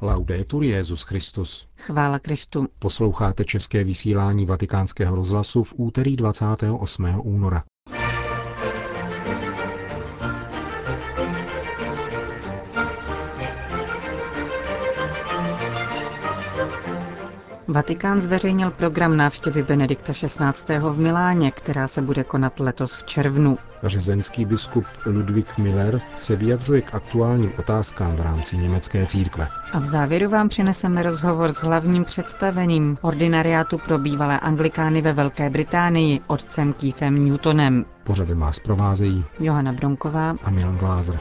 Laudetur Jesus Christus. Chvála Kristu. Posloucháte české vysílání Vatikánského rozhlasu v úterý 28. února. Vatikán zveřejnil program návštěvy Benedikta XVI. V Miláně, která se bude konat letos v červnu. Řezenský biskup Ludwig Müller se vyjadřuje k aktuálním otázkám v rámci německé církve. A v závěru vám přineseme rozhovor s hlavním představeným ordinariátu pro bývalé anglikány ve Velké Británii, otcem Keithem Newtonem. Pořady vás provázejí Johana Brunková a Milan Glázer.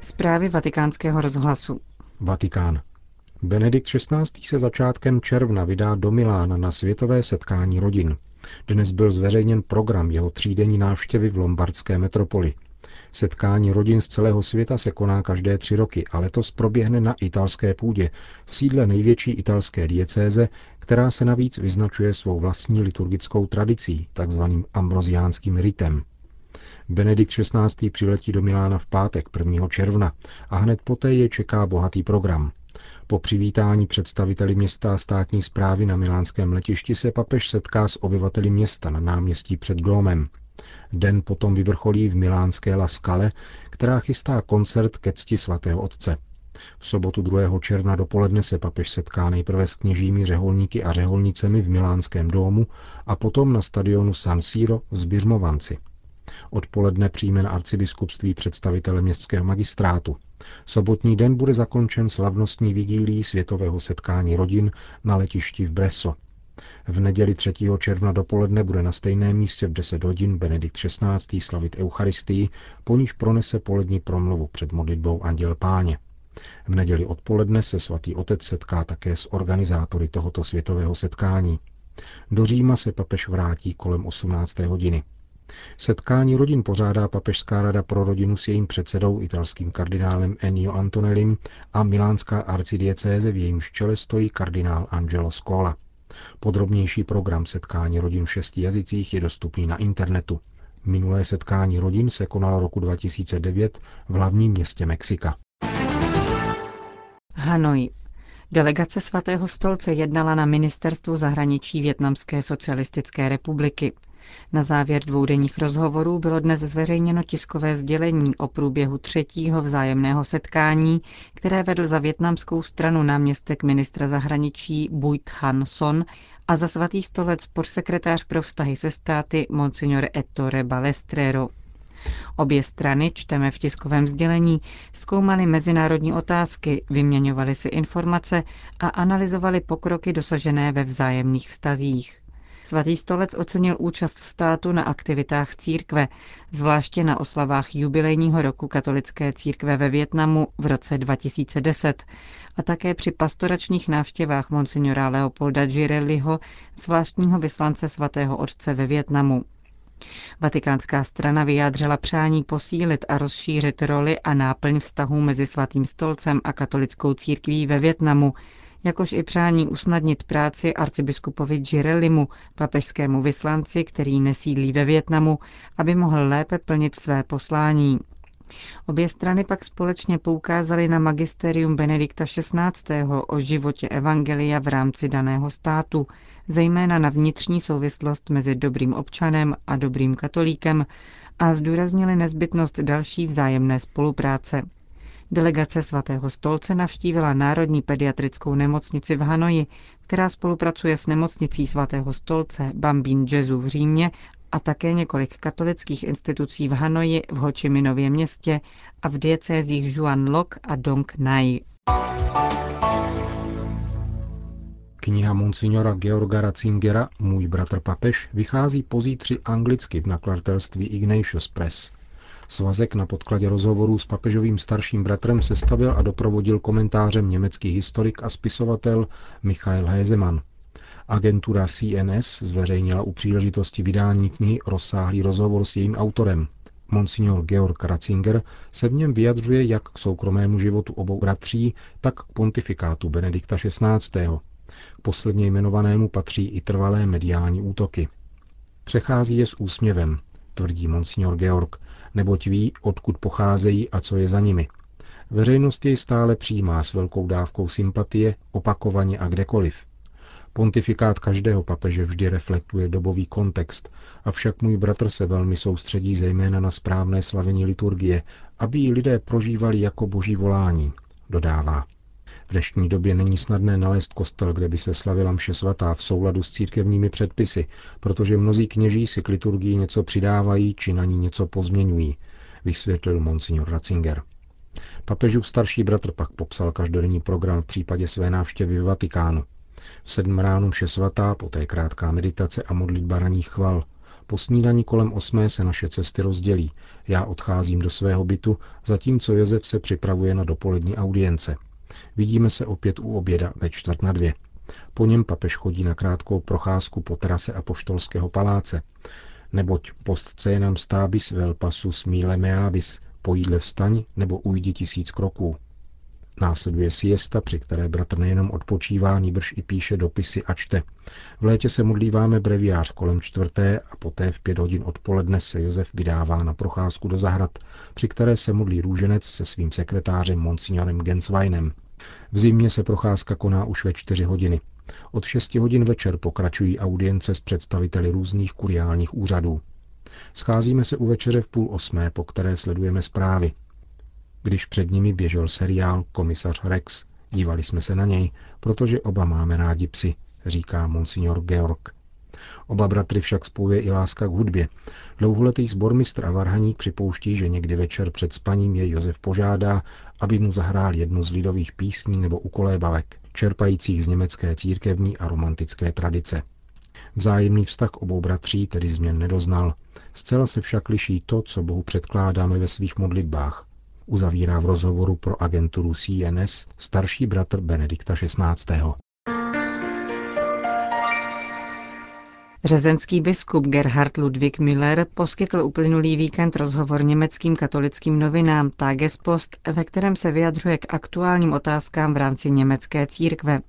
Zprávy Vatikánského rozhlasu. Vatikán. Benedikt XVI. Se začátkem června vydá do Milána na světové setkání rodin. Dnes byl zveřejněn program jeho třídenní návštěvy v lombardské metropoli. Setkání rodin z celého světa se koná každé 3 roky a letos proběhne na italské půdě, v sídle největší italské diecéze, která se navíc vyznačuje svou vlastní liturgickou tradicí, takzvaným ambroziánským ritem. Benedikt XVI. Přiletí do Milána v pátek 1. června a hned poté je čeká bohatý program. Po přivítání představiteli města a státní správy na milánském letišti se papež setká s obyvateli města na náměstí před domem. Den potom vyvrcholí v milánské La Scale, která chystá koncert ke cti svatého otce. V sobotu 2. června dopoledne se papež setká nejprve s kněžími, řeholníky a řeholnicemi v milánském domu a potom na stadionu San Siro s biřmovanci. Odpoledne přijme na arcibiskupství představitele městského magistrátu. Sobotní den bude zakončen slavnostní vigílií světového setkání rodin na letišti v Bresso. V neděli 3. června dopoledne bude na stejném místě v 10 hodin Benedikt XVI. Slavit Eucharistii, po níž pronese polední promluvu před modlitbou Anděl Páně. V neděli odpoledne se svatý otec setká také s organizátory tohoto světového setkání. Do Říma se papež vrátí kolem 18. hodiny. Setkání rodin pořádá Papežská rada pro rodinu s jejím předsedou, italským kardinálem Ennio Antonelim, a milánská arcidiecéze, v jejímž čele stojí kardinál Angelo Scola. Podrobnější program setkání rodin v 6 jazycích je dostupný na internetu. Minulé setkání rodin se konalo roku 2009 v hlavním městě Mexika. Hanoj. Delegace Svatého stolce jednala na ministerstvu zahraničí Vietnamské socialistické republiky. Na závěr dvoudenních rozhovorů bylo dnes zveřejněno tiskové sdělení o průběhu 3. vzájemného setkání, které vedl za vietnamskou stranu náměstek ministra zahraničí Bùi Thanh Son a za Svatý stolec podsekretář pro vztahy se státy Monsignor Ettore Balestrero. Obě strany, čteme v tiskovém sdělení, zkoumaly mezinárodní otázky, vyměňovaly si informace a analyzovaly pokroky dosažené ve vzájemných vztazích. Svatý stolec ocenil účast státu na aktivitách církve, zvláště na oslavách jubilejního roku katolické církve ve Vietnamu v roce 2010 a také při pastoračních návštěvách monsignora Leopolda Girelliho, zvláštního vyslance svatého otce ve Vietnamu. Vatikánská strana vyjádřila přání posílit a rozšířit roli a náplň vztahů mezi Svatým stolcem a katolickou církví ve Vietnamu, jakož i přání usnadnit práci arcibiskupovi Girellimu, papežskému vyslanci, který nesídlí ve Vietnamu, aby mohl lépe plnit své poslání. Obě strany pak společně poukázaly na magisterium Benedikta XVI. O životě evangelia v rámci daného státu, zejména na vnitřní souvislost mezi dobrým občanem a dobrým katolíkem, a zdůraznili nezbytnost další vzájemné spolupráce. Delegace Svatého stolce navštívila Národní pediatrickou nemocnici v Hanoji, která spolupracuje s nemocnicí Svatého stolce Bambín Gesù v Římě a také několik katolických institucí v Hanoji, v Ho Či Minově městě a v diecézích Juan Lok a Dong Nai. Kniha monsignora Georga Ratzingera Můj bratr papež vychází pozítří anglicky v nakladatelství Ignatius Press. Svazek na podkladě rozhovorů s papežovým starším bratrem sestavil a doprovodil komentářem německý historik a spisovatel Michael Heßemann. Agentura CNS zveřejnila u příležitosti vydání knihy rozsáhlý rozhovor s jejím autorem. Monsignor Georg Ratzinger se v něm vyjadřuje jak k soukromému životu obou bratří, tak k pontifikátu Benedikta XVI. K posledně jmenovanému patří i trvalé mediální útoky. Přechází je s úsměvem, tvrdí monsignor Georg, neboť ví, odkud pocházejí a co je za nimi. Veřejnost jej stále přijímá s velkou dávkou sympatie, opakovaně a kdekoliv. Pontifikát každého papeže vždy reflektuje dobový kontext, avšak můj bratr se velmi soustředí zejména na správné slavení liturgie, aby ji lidé prožívali jako boží volání, dodává. V dnešní době není snadné nalézt kostel, kde by se slavila mše svatá v souladu s církevními předpisy, protože mnozí kněží si k liturgii něco přidávají či na ní něco pozměňují, vysvětlil monsignor Ratzinger. Papežův starší bratr pak popsal každodenní program v případě své návštěvy v Vatikánu. V 7 ráno mše svatá, poté krátká meditace a modlitba ranních chval. Po snídani kolem 8 se naše cesty rozdělí. Já odcházím do svého bytu, zatímco Josef se připravuje na dopolední audience. Vidíme se opět u oběda ve 13:45. Po něm papež chodí na krátkou procházku po terase Apoštolského paláce. Neboť post cœnam stabis vel passus mille meabis, po jídle vstaň nebo ujdi 1000 kroků. Následuje siesta, při které bratr nejenom odpočívá, nýbrž i píše dopisy a čte. V létě se modlíváme breviář kolem 4. a poté v 5 hodin odpoledne se Josef vydává na procházku do zahrad, při které se modlí růženec se svým sekretářem monsignorem Gensweinem. V zimě se procházka koná už ve 4 hodiny. Od 6 hodin večer pokračují audience s představiteli různých kuriálních úřadů. Scházíme se u večeře v 7:30, po které sledujeme zprávy. Když před nimi běžel seriál Komisař Rex, dívali jsme se na něj, protože oba máme rádi psy, říká monsignor Georg. Oba bratry však spojuje i láska k hudbě. Dlouholetý sbormistr a varhaník připouští, že někdy večer před spaním je Josef požádá, aby mu zahrál jednu z lidových písní nebo ukolébavek, čerpajících z německé církevní a romantické tradice. Vzájemný vztah obou bratří tedy změn nedoznal. Zcela se však liší to, co Bohu předkládáme ve svých modlitbách. Uzavírá v rozhovoru pro agenturu CNS starší bratr Benedikta XVI. Řezenský biskup Gerhard Ludwig Müller poskytl uplynulý víkend rozhovor německým katolickým novinám Tagespost, ve kterém se vyjadřuje k aktuálním otázkám v rámci německé církve.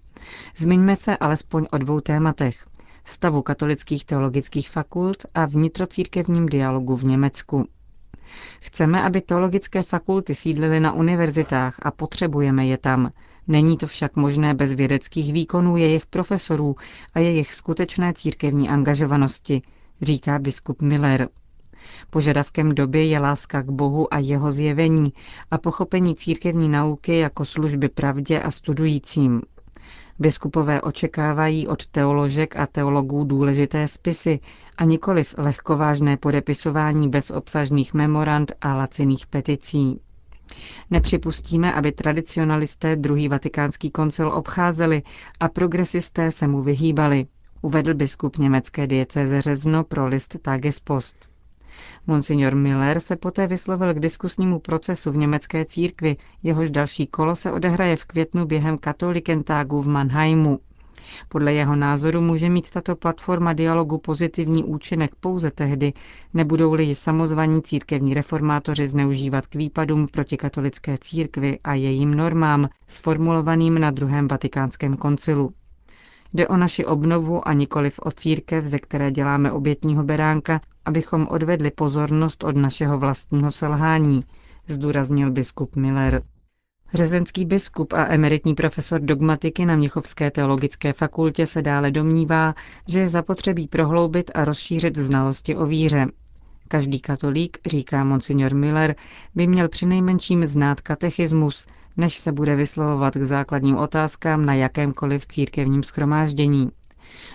Zmiňme se alespoň o 2 tématech. Stavu katolických teologických fakult a vnitrocírkevním dialogu v Německu. Chceme, aby teologické fakulty sídlily na univerzitách a potřebujeme je tam. Není to však možné bez vědeckých výkonů jejich profesorů a jejich skutečné církevní angažovanosti, říká biskup Müller. Požadavkem doby je láska k Bohu a jeho zjevení a pochopení církevní nauky jako služby pravdě a studujícím. Biskupové očekávají od teoložek a teologů důležité spisy a nikoliv lehkovážné podepisování bezobsažných memorand a laciných peticí. Nepřipustíme, aby tradicionalisté druhý vatikánský koncil obcházeli a progresisté se mu vyhýbali, uvedl biskup německé diecéze Řezno pro list Tagespost. Monsignor Müller se poté vyslovil k diskusnímu procesu v německé církvi, jehož další kolo se odehraje v květnu během Katholikentagu v Mannheimu. Podle jeho názoru může mít tato platforma dialogu pozitivní účinek pouze tehdy, nebudou-li ji samozvaní církevní reformátoři zneužívat k výpadům proti katolické církvi a jejím normám, sformulovaným na druhém vatikánském koncilu. Jde o naši obnovu a nikoliv o církev, ze které děláme obětního beránka, abychom odvedli pozornost od našeho vlastního selhání, zdůraznil biskup Müller. Řezenský biskup a emeritní profesor dogmatiky na Mnichovské teologické fakultě se dále domnívá, že je zapotřebí prohloubit a rozšířit znalosti o víře. Každý katolík, říká monsignor Müller, by měl přinejmenším znát katechismus, než se bude vyslovovat k základním otázkám na jakémkoliv církevním shromáždění.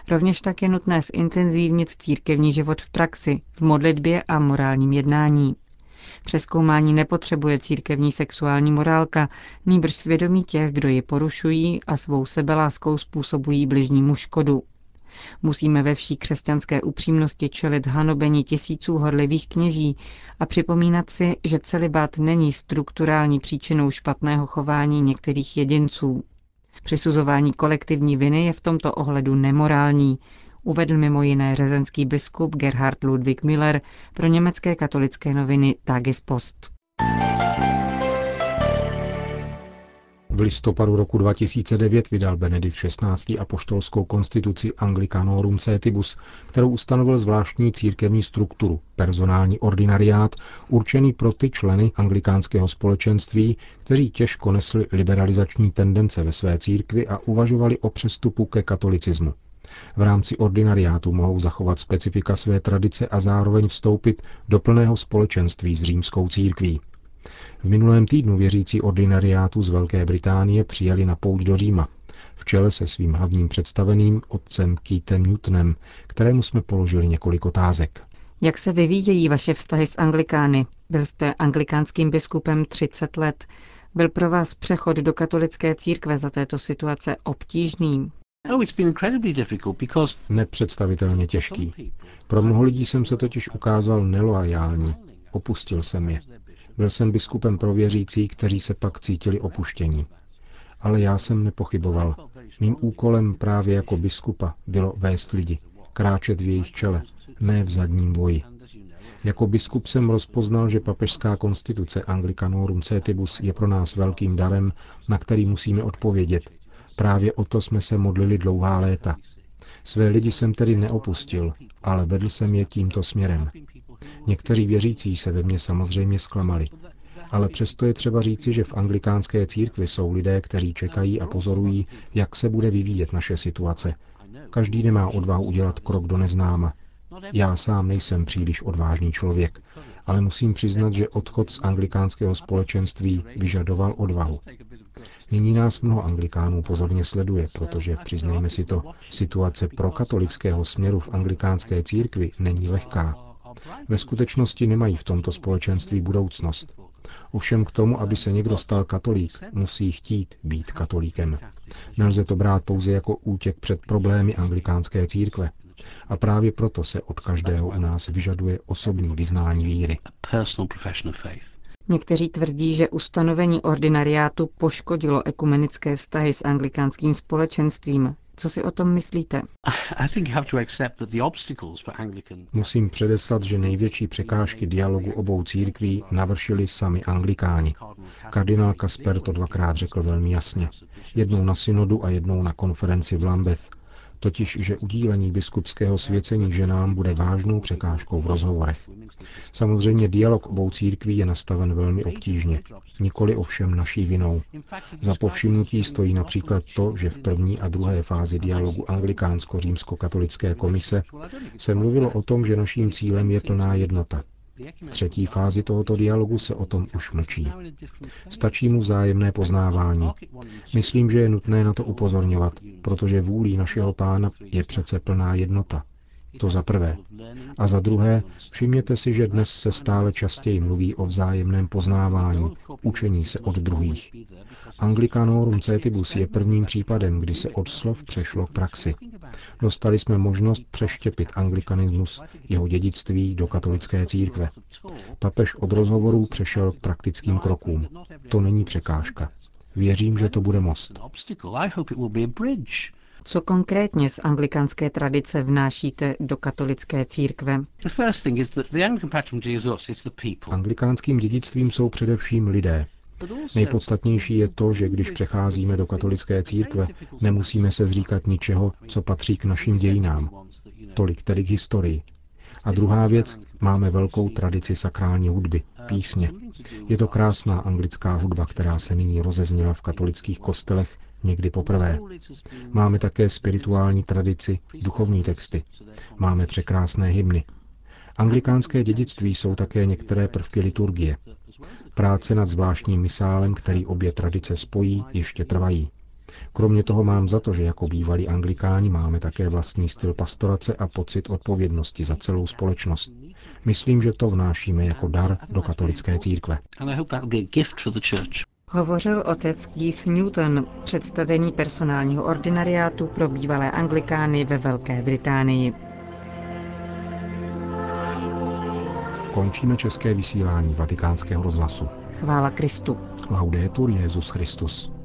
Rovněž tak je nutné zintenzívnit církevní život v praxi, v modlitbě a morálním jednání. Přezkoumání nepotřebuje církevní sexuální morálka, nýbrž svědomí těch, kdo ji porušují a svou sebeláskou způsobují bližnímu škodu. Musíme ve vší křesťanské upřímnosti čelit hanobení tisíců horlivých kněží a připomínat si, že celibát není strukturální příčinou špatného chování některých jedinců. Přisuzování kolektivní viny je v tomto ohledu nemorální, uvedl mimo jiné řezenský biskup Gerhard Ludwig Müller pro německé katolické noviny Tagespost. V listopadu roku 2009 vydal Benedikt XVI. Apoštolskou konstituci Anglicanorum Cetibus, kterou ustanovil zvláštní církevní strukturu, personální ordinariát, určený pro ty členy anglikánského společenství, kteří těžko nesli liberalizační tendence ve své církvi a uvažovali o přestupu ke katolicismu. V rámci ordinariátu mohou zachovat specifika své tradice a zároveň vstoupit do plného společenství s římskou církví. V minulém týdnu věřící ordinariátu z Velké Británie přijeli na pouť do Říma, v čele se svým hlavním představeným otcem Keithem Newtonem, kterému jsme položili několik otázek. Jak se vyvíjejí vaše vztahy s Anglikány? Byl jste anglikánským biskupem 30 let. Byl pro vás přechod do katolické církve za této situace obtížný? Nepředstavitelně těžký. Pro mnoho lidí jsem se totiž ukázal neloajální. Opustil jsem je. Byl jsem biskupem pro věřící, kteří se pak cítili opuštění. Ale já jsem nepochyboval. Mým úkolem právě jako biskupa bylo vést lidi, kráčet v jejich čele, ne v zadním boji. Jako biskup jsem rozpoznal, že papežská konstituce Anglicanorum Cetibus je pro nás velkým darem, na který musíme odpovědět. Právě o to jsme se modlili dlouhá léta. Své lidi jsem tedy neopustil, ale vedl jsem je tímto směrem. Někteří věřící se ve mně samozřejmě zklamali. Ale přesto je třeba říci, že v anglikánské církvi jsou lidé, kteří čekají a pozorují, jak se bude vyvíjet naše situace. Každý nemá odvahu udělat krok do neznáma. Já sám nejsem příliš odvážný člověk, ale musím přiznat, že odchod z anglikánského společenství vyžadoval odvahu. Nyní nás mnoho Anglikánů pozorně sleduje, protože, přiznejme si to, situace pro katolického směru v anglikánské církvi není lehká. Ve skutečnosti nemají v tomto společenství budoucnost. Ovšem k tomu, aby se někdo stal katolík, musí chtít být katolíkem. Nelze to brát pouze jako útěk před problémy anglikánské církve. A právě proto se od každého u nás vyžaduje osobní vyznání víry. Někteří tvrdí, že ustanovení ordinariátu poškodilo ekumenické vztahy s anglikánským společenstvím. Co si o tom myslíte? Musím předeslat, že největší překážky dialogu obou církví navršili sami Anglikáni. Kardinál Kasper to dvakrát řekl velmi jasně. Jednou na synodu a jednou na konferenci v Lambeth. Totiž, že udílení biskupského svěcení ženám bude vážnou překážkou v rozhovorech. Samozřejmě dialog obou církví je nastaven velmi obtížně, nikoli ovšem naší vinou. Za povšimnutí stojí například to, že v první a druhé fázi dialogu anglikánsko-římskokatolické komise se mluvilo o tom, že naším cílem je plná jednota. V třetí fázi tohoto dialogu se o tom už mlčí. Stačí mu vzájemné poznávání. Myslím, že je nutné na to upozorňovat, protože vůlí našeho Pána je přece plná jednota. To za prvé. A za druhé, všimněte si, že dnes se stále častěji mluví o vzájemném poznávání, učení se od druhých. Anglicanorum Cetibus je prvním případem, kdy se od slov přešlo k praxi. Dostali jsme možnost přeštěpit anglikanismus, jeho dědictví do katolické církve. Papež od rozhovorů přešel k praktickým krokům. To není překážka. Věřím, že to bude most. Co konkrétně z anglikánské tradice vnášíte do katolické církve? Anglikánským dědictvím jsou především lidé. Nejpodstatnější je to, že když přecházíme do katolické církve, nemusíme se zříkat ničeho, co patří k našim dějinám. Tolik tedy k historii. A druhá věc, máme velkou tradici sakrální hudby, písně. Je to krásná anglická hudba, která se nyní rozezněla v katolických kostelech, někdy poprvé. Máme také spirituální tradici, duchovní texty. Máme překrásné hymny. Anglikánské dědictví jsou také některé prvky liturgie. Práce nad zvláštním misálem, který obě tradice spojí, ještě trvají. Kromě toho mám za to, že jako bývalí Anglikáni máme také vlastní styl pastorace a pocit odpovědnosti za celou společnost. Myslím, že to vnášíme jako dar do katolické církve. Hovořil otec Keith Newton, představený personálního ordinariátu pro bývalé Anglikány ve Velké Británii. Končíme české vysílání Vatikánského rozhlasu. Chvála Kristu. Laudetur Jesus Christus.